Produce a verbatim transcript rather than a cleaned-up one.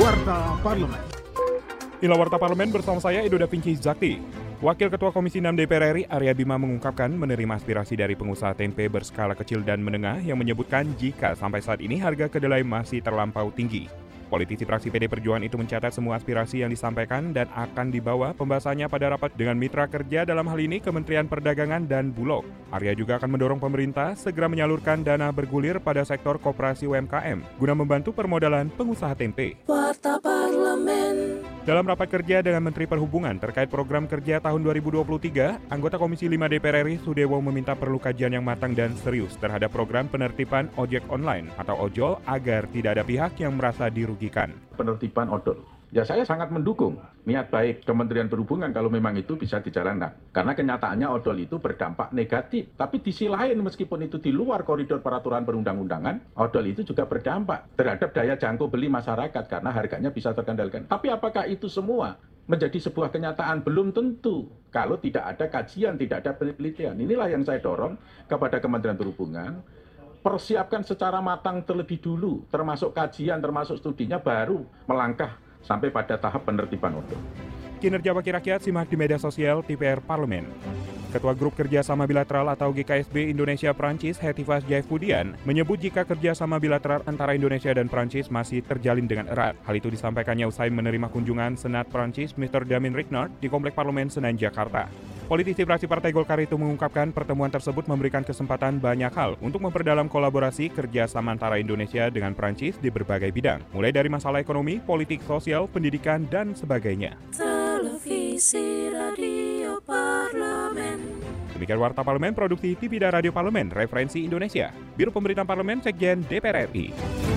Warta Parlemen. Inilah Warta Parlemen bersama saya Edo Da Vinci Zakti. Wakil Ketua Komisi enam D P R R I Arya Bima mengungkapkan menerima aspirasi dari pengusaha tempe berskala kecil dan menengah yang menyebutkan jika sampai saat ini harga kedelai masih terlampau tinggi. Politisi fraksi P D Perjuangan itu mencatat semua aspirasi yang disampaikan dan akan dibawa pembahasannya pada rapat dengan mitra kerja dalam hal ini Kementerian Perdagangan dan Bulog. Arya juga akan mendorong pemerintah segera menyalurkan dana bergulir pada sektor koperasi U M K M guna membantu permodalan pengusaha tempe. Warta Parlemen. Dalam rapat kerja dengan Menteri Perhubungan terkait program kerja tahun dua ribu dua puluh tiga, anggota Komisi lima D P R R I Sudewo meminta perlu kajian yang matang dan serius terhadap program penertiban ojek online atau ojol agar tidak ada pihak yang merasa dirugikan. Penertiban odol. Ya, saya sangat mendukung niat baik Kementerian Perhubungan kalau memang itu bisa dijalankan. Karena kenyataannya odol itu berdampak negatif. Tapi di sisi lain, meskipun itu di luar koridor peraturan perundang-undangan, odol itu juga berdampak terhadap daya jangkau beli masyarakat karena harganya bisa terkendalikan. Tapi apakah itu semua menjadi sebuah kenyataan? Belum tentu. Kalau tidak ada kajian, tidak ada penelitian. Inilah yang saya dorong kepada Kementerian Perhubungan. Persiapkan secara matang terlebih dulu, termasuk kajian, termasuk studinya, baru melangkah sampai pada tahap penertiban odol. Kinerja Wakil Rakyat simak di media sosial D P R Parlemen. Ketua Grup Kerjasama Bilateral atau G K S B Indonesia-Perancis Hetivas Jaefudian menyebut jika kerjasama bilateral antara Indonesia dan Perancis masih terjalin dengan erat. Hal itu disampaikannya usai menerima kunjungan Senat Perancis Mister Damien Rignard di Komplek Parlemen Senen, Jakarta. Politisi fraksi Partai Golkar itu mengungkapkan pertemuan tersebut memberikan kesempatan banyak hal untuk memperdalam kolaborasi kerjasama antara Indonesia dengan Perancis di berbagai bidang, mulai dari masalah ekonomi, politik, sosial, pendidikan, dan sebagainya. Televisi Radio Parlemen. Demikian Warta Parlemen, produksi T V dan Radio Parlemen, referensi Indonesia. Biro Pemberitaan Parlemen, Sekjen D P R R I.